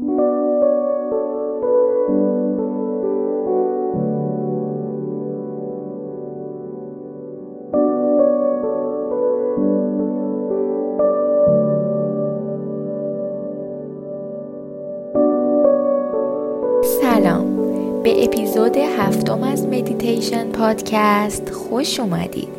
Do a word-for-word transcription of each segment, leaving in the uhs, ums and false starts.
سلام، به اپیزود هفتم از مدیتیشن پادکست خوش اومدید.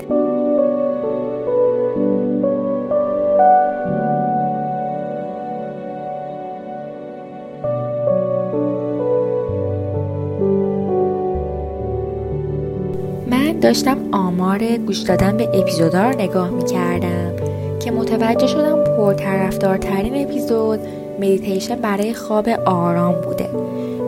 من داشتم آمار گوش دادن به اپیزودها رو نگاه می‌کردم که متوجه شدم پرطرفدارترین اپیزود مدیتیشن برای خواب آرام بوده.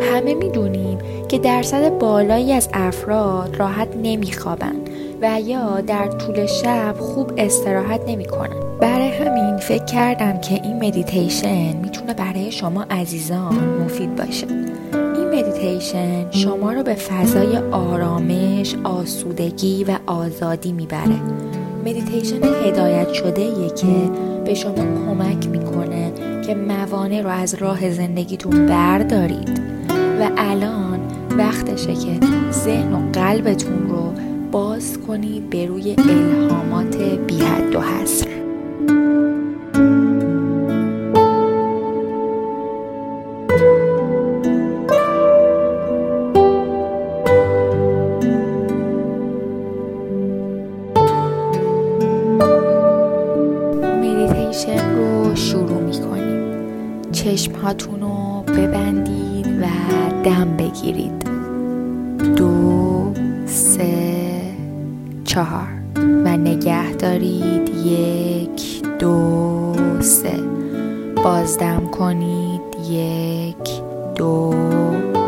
همه می‌دونیم که درصد بالایی از افراد راحت نمی‌خوابن و یا در طول شب خوب استراحت نمی‌کنن. برای همین فکر کردم که این مدیتیشن میتونه برای شما عزیزان مفید باشه. این مدیتیشن شما رو به فضای آرامش، آسودگی و آزادی میبره. مدیتیشن هدایت شده‌ایه که به شما کمک میکنه که موانع رو از راه زندگیتون بردارید و الان وقتشه که ذهن و قلبتون رو باز کنید به روی الهامات بی حد و حصر. مدیتیشن رو شروع میکنید. چشم هاتون رو ببندید و دم بگیرید. دو، سه، چهار و نگه دارید. یک، دو، سه. بازدم کنید. یک، دو،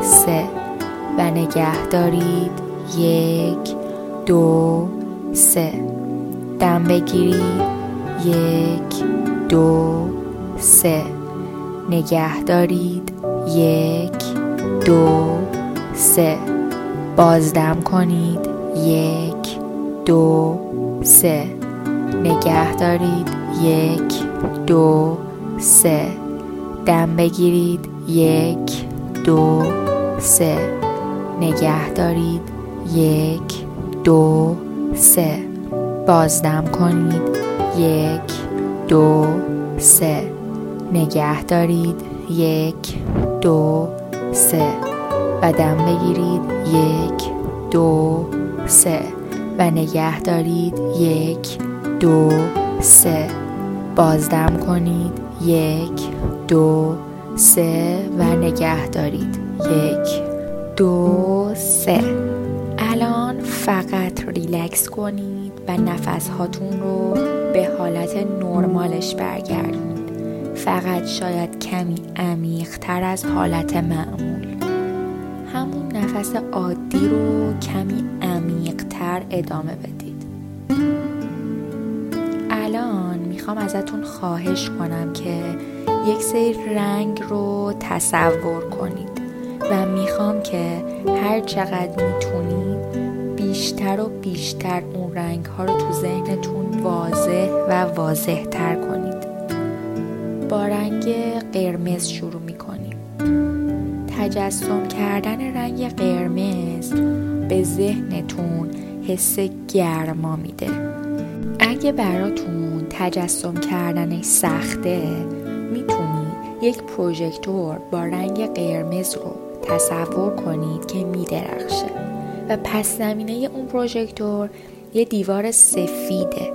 سه و نگه دارید. یک، دو، سه. دم بگیرید. یک، دو، سه. نگه دارید. یک، دو، سه. بازدم کنید. یک، دو، سه. نگه دارید. یک، دو، سه. دم بگیرید. یک، دو، سه. نگه دارید. یک، دو، سه. بازدم کنید. یک، دو، سه. نگه دارید. یک، دو، سه و دم بگیرید. یک، دو، سه و نگه دارید. یک، دو، سه. بازدم کنید. یک، دو، سه و نگه دارید. یک، دو، سه. الان فقط ریلکس کنید و نفس هاتون رو به حالت نرمالش برگردید. فقط شاید کمی عمیق‌تر از حالت معمول. همون نفس عادی رو کمی عمیق‌تر ادامه بدید. الان میخوام ازتون خواهش کنم که یک سری رنگ رو تصور کنید و میخوام که هر چقدر میتونید بیشتر و بیشتر اون رنگ ها رو تو ذهنتون واضح و واضح تر کنید. با رنگ قرمز شروع می کنیم. تجسم کردن رنگ قرمز به ذهنتون حس گرما میده. اگه براتون تجسم کردنش سخته، میتونید یک پروژکتور با رنگ قرمز رو تصور کنید که میدرخشه و پس زمینه اون پروژکتور یه دیوار سفیده.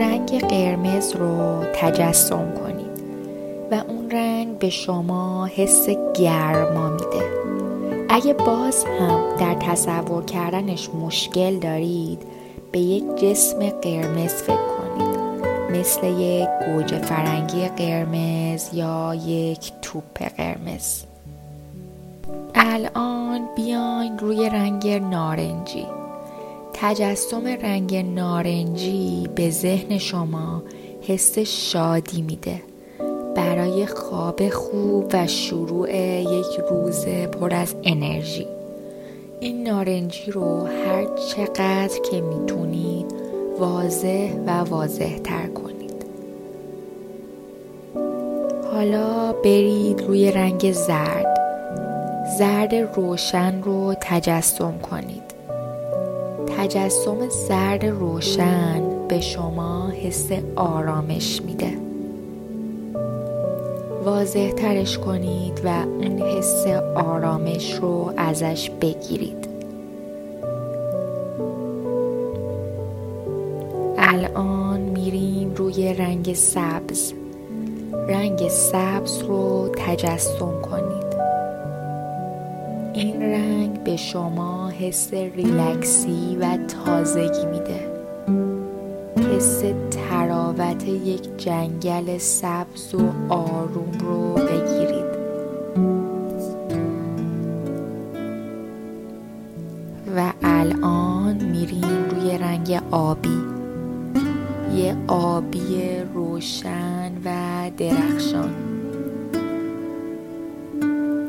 رنگ قرمز رو تجسم کنید و اون رنگ به شما حس گرما میده. اگه باز هم در تصور کردنش مشکل دارید، به یک جسم قرمز فکر کنید، مثل یک گوجه فرنگی قرمز یا یک توپ قرمز. الان بیاین روی رنگ نارنجی. تجسم رنگ نارنجی به ذهن شما حس شادی میده. برای خواب خوب و شروع یک روز پر از انرژی. این نارنجی رو هر چقدر که میتونید واضح و واضح تر کنید. حالا برید روی رنگ زرد، زرد روشن رو تجسم کنید. تجسم زرد روشن به شما حس آرامش میده. واضح ترش کنید و اون حس آرامش رو ازش بگیرید. الان میریم روی رنگ سبز. رنگ سبز رو تجسم کنید. این رنگ به شما حس ریلکسی و تازگی میده. حس تراوت یک جنگل سبز و آروم رو بگیرید. و الان میریم روی رنگ آبی. یه آبی روشن و درخشان.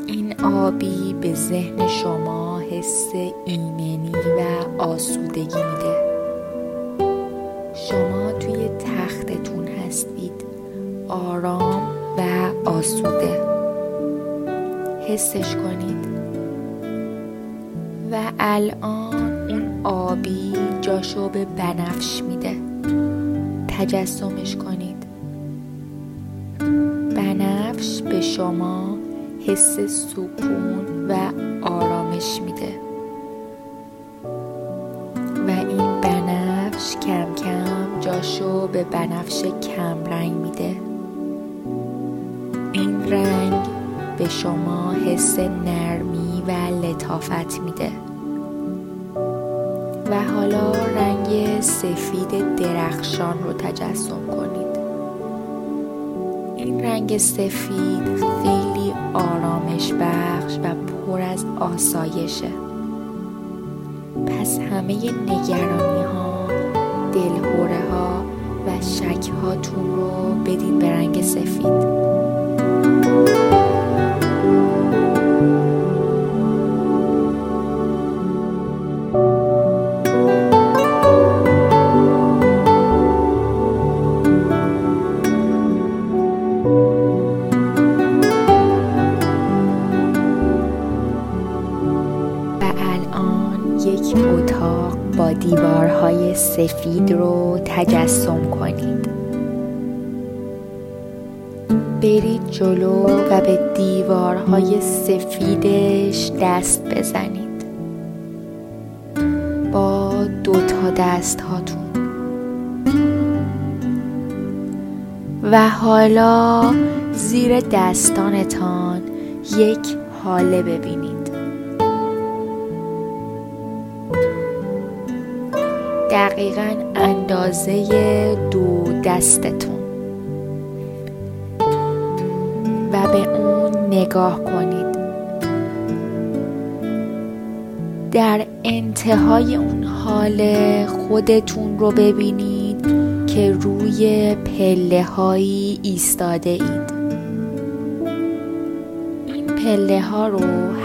این آبی به ذهن شما حس ایمنی و آسودگی میده. شما توی تختتون هستید، آرام و آسوده. حسش کنید. و الان اون آبی جاشو به بنفش میده. تجسمش کنید. بنفش به شما حس سکون و آرامش میده و این بنفش کم کم جاشو به بنفش کم رنگ میده. این رنگ به شما حس نرمی و لطافت میده. و حالا رنگ سفید درخشان رو تجسم کنید. این رنگ سفید خیلی آرامش بخش و پر از آسایشه. پس همه نگرانی ها، دلهوره ها و شک هاتون رو بدید به رنگ سفید. یک اتاق با دیوارهای سفید رو تجسم کنید. برید جلو و به دیوارهای سفیدش دست بزنید با دوتا دست هاتون. و حالا زیر دستانتان یک هاله ببینید. دقیقاً اندازه دو دستتون. و به اون نگاه کنید. در انتهای اون حال خودتون رو ببینید که روی پله هایی ایستاده اید. این پله ها رو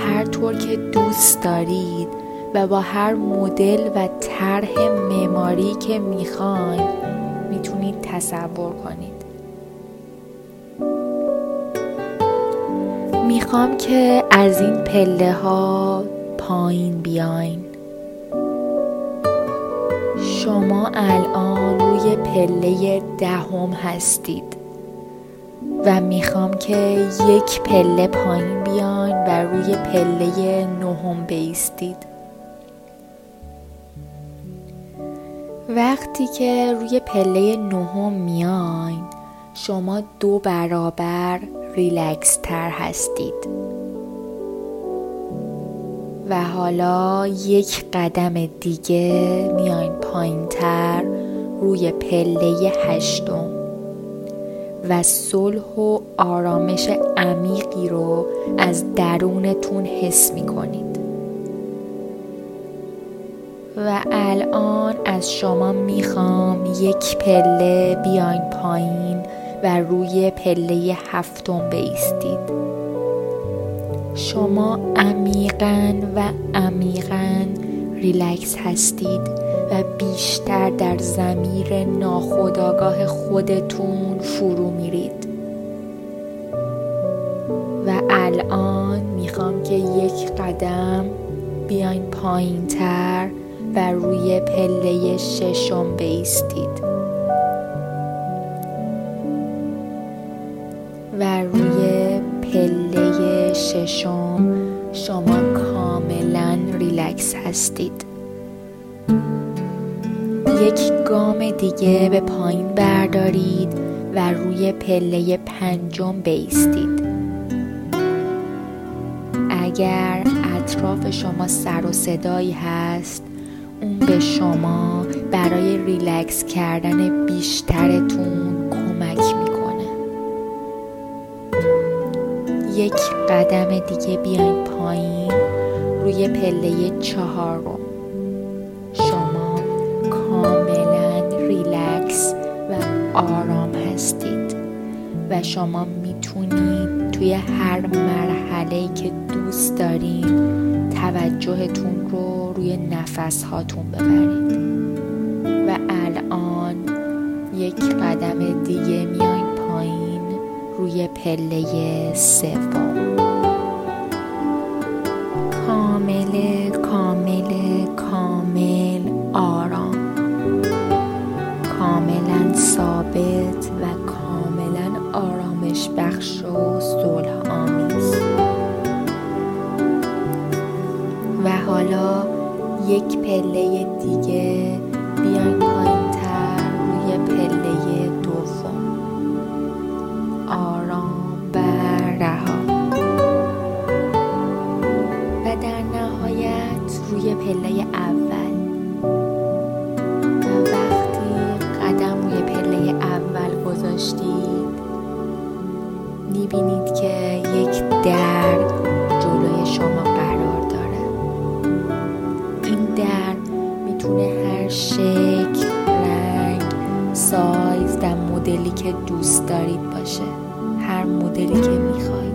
هر طور که دوست دارید و با هر مدل و طرح معماری که میخواین میتونید تصور کنید. میخوام که از این پله ها پایین بیاین. شما الان روی پله دهم هستید و میخوام که یک پله پایین بیاین و روی پله نهم بایستید. وقتی که روی پله نهم میاین شما دو برابر ریلکس تر هستید. و حالا یک قدم دیگه میاین پایین تر روی پله هشتم و صلح و آرامش عمیقی رو از درونتون حس میکنید. و الان از شما میخوام یک پله بیاین پایین و روی پله هفتم بایستید. شما عمیقاً و عمیقاً ریلکس هستید و بیشتر در ضمیر ناخودآگاه خودتون فرو میرید. که یک قدم بیاین پایین تر و روی پله ششم بایستید و روی پله ششم شما کاملا ریلکس هستید. یک گام دیگه به پایین بردارید و روی پله پنجم بایستید. اگر اطراف شما سر و صدایی هست، اون به شما برای ریلکس کردن بیشترتون کمک میکنه. یک قدم دیگه بیاین پایین روی پله چهارم. شما کاملا ریلکس و آرام هستید و شما میتونید توی هر مرحله‌ای که دوست دارید توجهتون رو روی نفس هاتون ببرید و الان یک قدم دیگه میاین پایین روی پله سوم. کامل کامل کامل آرام، کاملا ثابت و کاملا آرامش بخش و صلح آمیز. و حالا یک پله دیگه بیاین پایین تر روی پله دوم، آرام و رها. و در نهایت روی پله اول. و وقتی قدم روی پله اول گذاشتید، میبینید که یک در جلوی شما قرار داره. در میتونه هر شکل، رنگ، سایز و مدلی که دوست دارید باشه، هر مدلی که میخواید.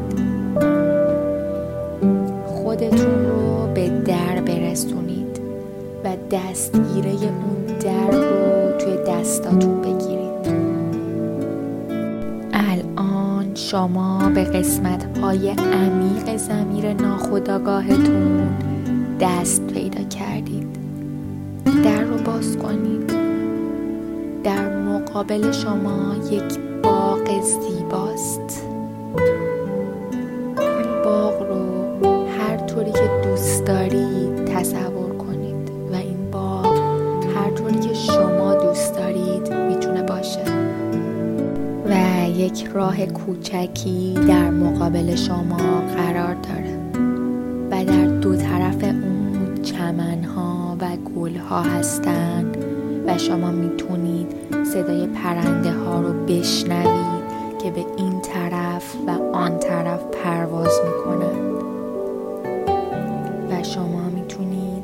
خودتون رو به در برسونید و دستگیره اون در رو توی دستاتون بگیرید. الان شما به قسمت‌های عمیق ضمیر ناخودآگاهتون دست پیدا کردید. در رو باز کنید. در مقابل شما یک باغ زیباست. این باغ رو هر طوری که دوست دارید تصور کنید و این باغ هر طوری که شما دوست دارید میتونه باشه. و یک راه کوچکی در مقابل شما قرار داره و در دو طرف اون چمن‌ها و گل‌ها هستند و شما میتونید صدای پرنده‌ها رو بشنوید که به این طرف و آن طرف پرواز میکنند و شما میتونید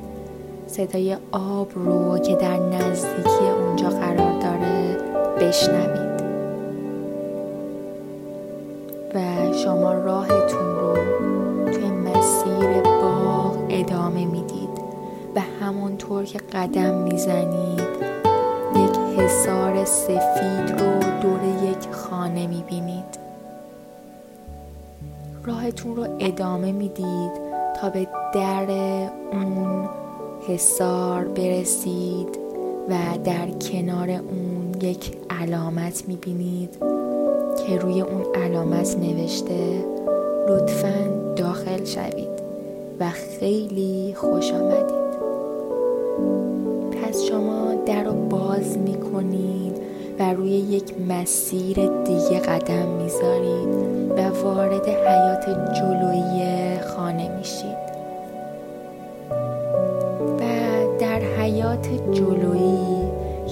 صدای آب رو که در نزدیکی اونجا قرار داره بشنوید. و شما راهتون رو توی مسیر باغ ادامه میدید و همونطور که قدم میزنید یک حصار سفید رو دور یک خانه میبینید. راهتون رو ادامه میدید تا به در اون حصار برسید و در کنار اون یک علامت میبینید که روی اون علامت نوشته لطفاً داخل شوید و خیلی خوش آمدید. پس شما در رو باز میکنید و روی یک مسیر دیگه قدم میذارید و وارد حیات جلویی خانه میشید. و در حیات جلویی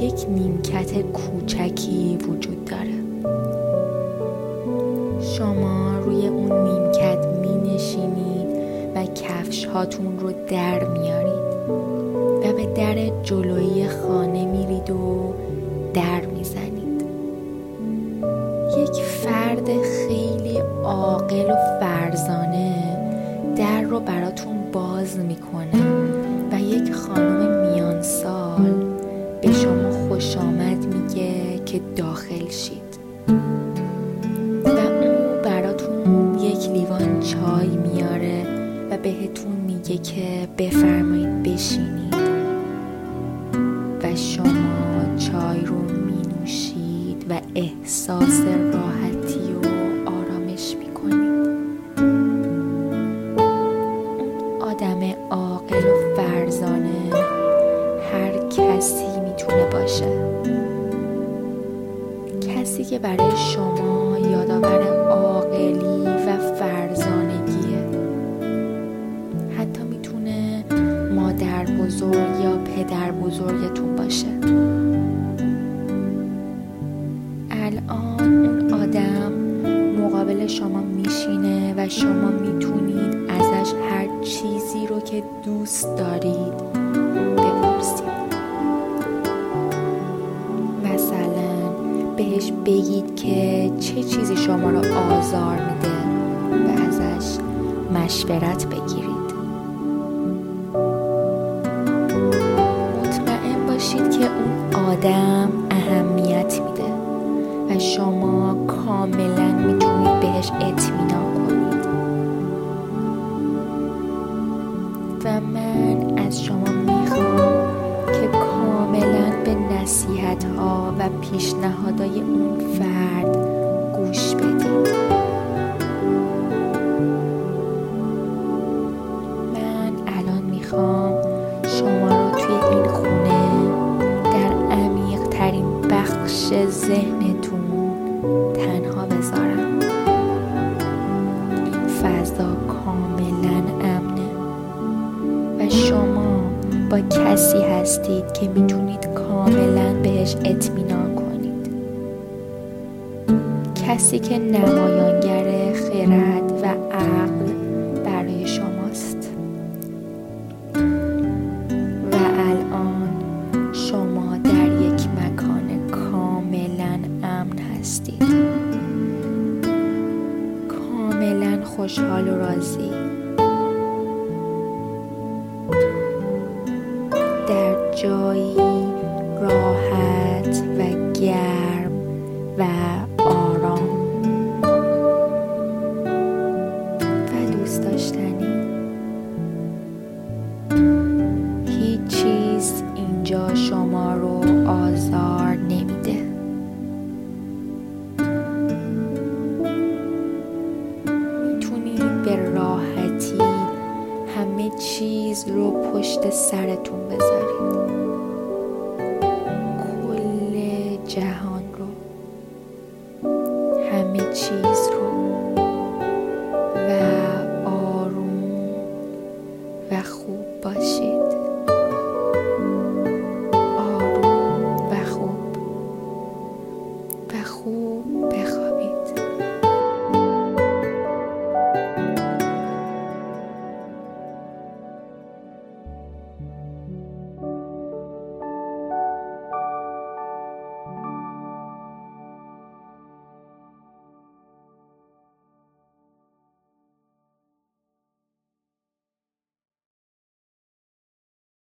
یک نیمکت کوچکی وجود داره. شما روی اون نیمکت می نشینید و کفش هاتون رو در میارید و به در جلویی خانه میرید و در میزنید. یک فرد خیلی عاقل و فرزانه در رو براتون باز میکنه و یک خانم میان سال به شما خوش آمد میگه که داخل شید. چای میاره و بهتون میگه که بفرمایید بشینید و شما چای رو مینوشید و احساس راحتی و آرامش میکنید. آدم عاقل و فرزانه هر کسی میتونه باشه، کسی که برای شما یادآور عاقلی و فرزانگیه. حتی میتونه مادر بزرگ یا پدر بزرگتون باشه. الان اون آدم مقابل شما میشینه و شما میتونید ازش هر چیزی رو که دوست دارید بپرسید. بهش بگید که چه چیزی شما رو آزار میده و ازش مشورت بگیرید. مطمئن باشید که اون آدم اهمیت میده و شما کاملا میتونید بهش اطمینان کنید. و من از شما میخوام که کاملا به نصیحت‌ها و پیشنهادهای اون فرد گوش بدید. من الان میخوام شما رو توی این خونه در عمیق ترین بخش ذهنتون تنها بذارم. این فضا کاملا امنه و شما با کسی هستید که میتونید کاملا بهش اطمینان کنید، کسی که نمایانگر خرد و عقل برای شماست. و الان شما در یک مکان کاملا امن هستید، کاملا خوشحال و راضی. در جایی راحت و گرم و آرام و دوست داشتنی، هیچ چیز اینجا شما رو آزار نمیده. میتونید به راحتی همه چیز رو پشت سرتون بذارید.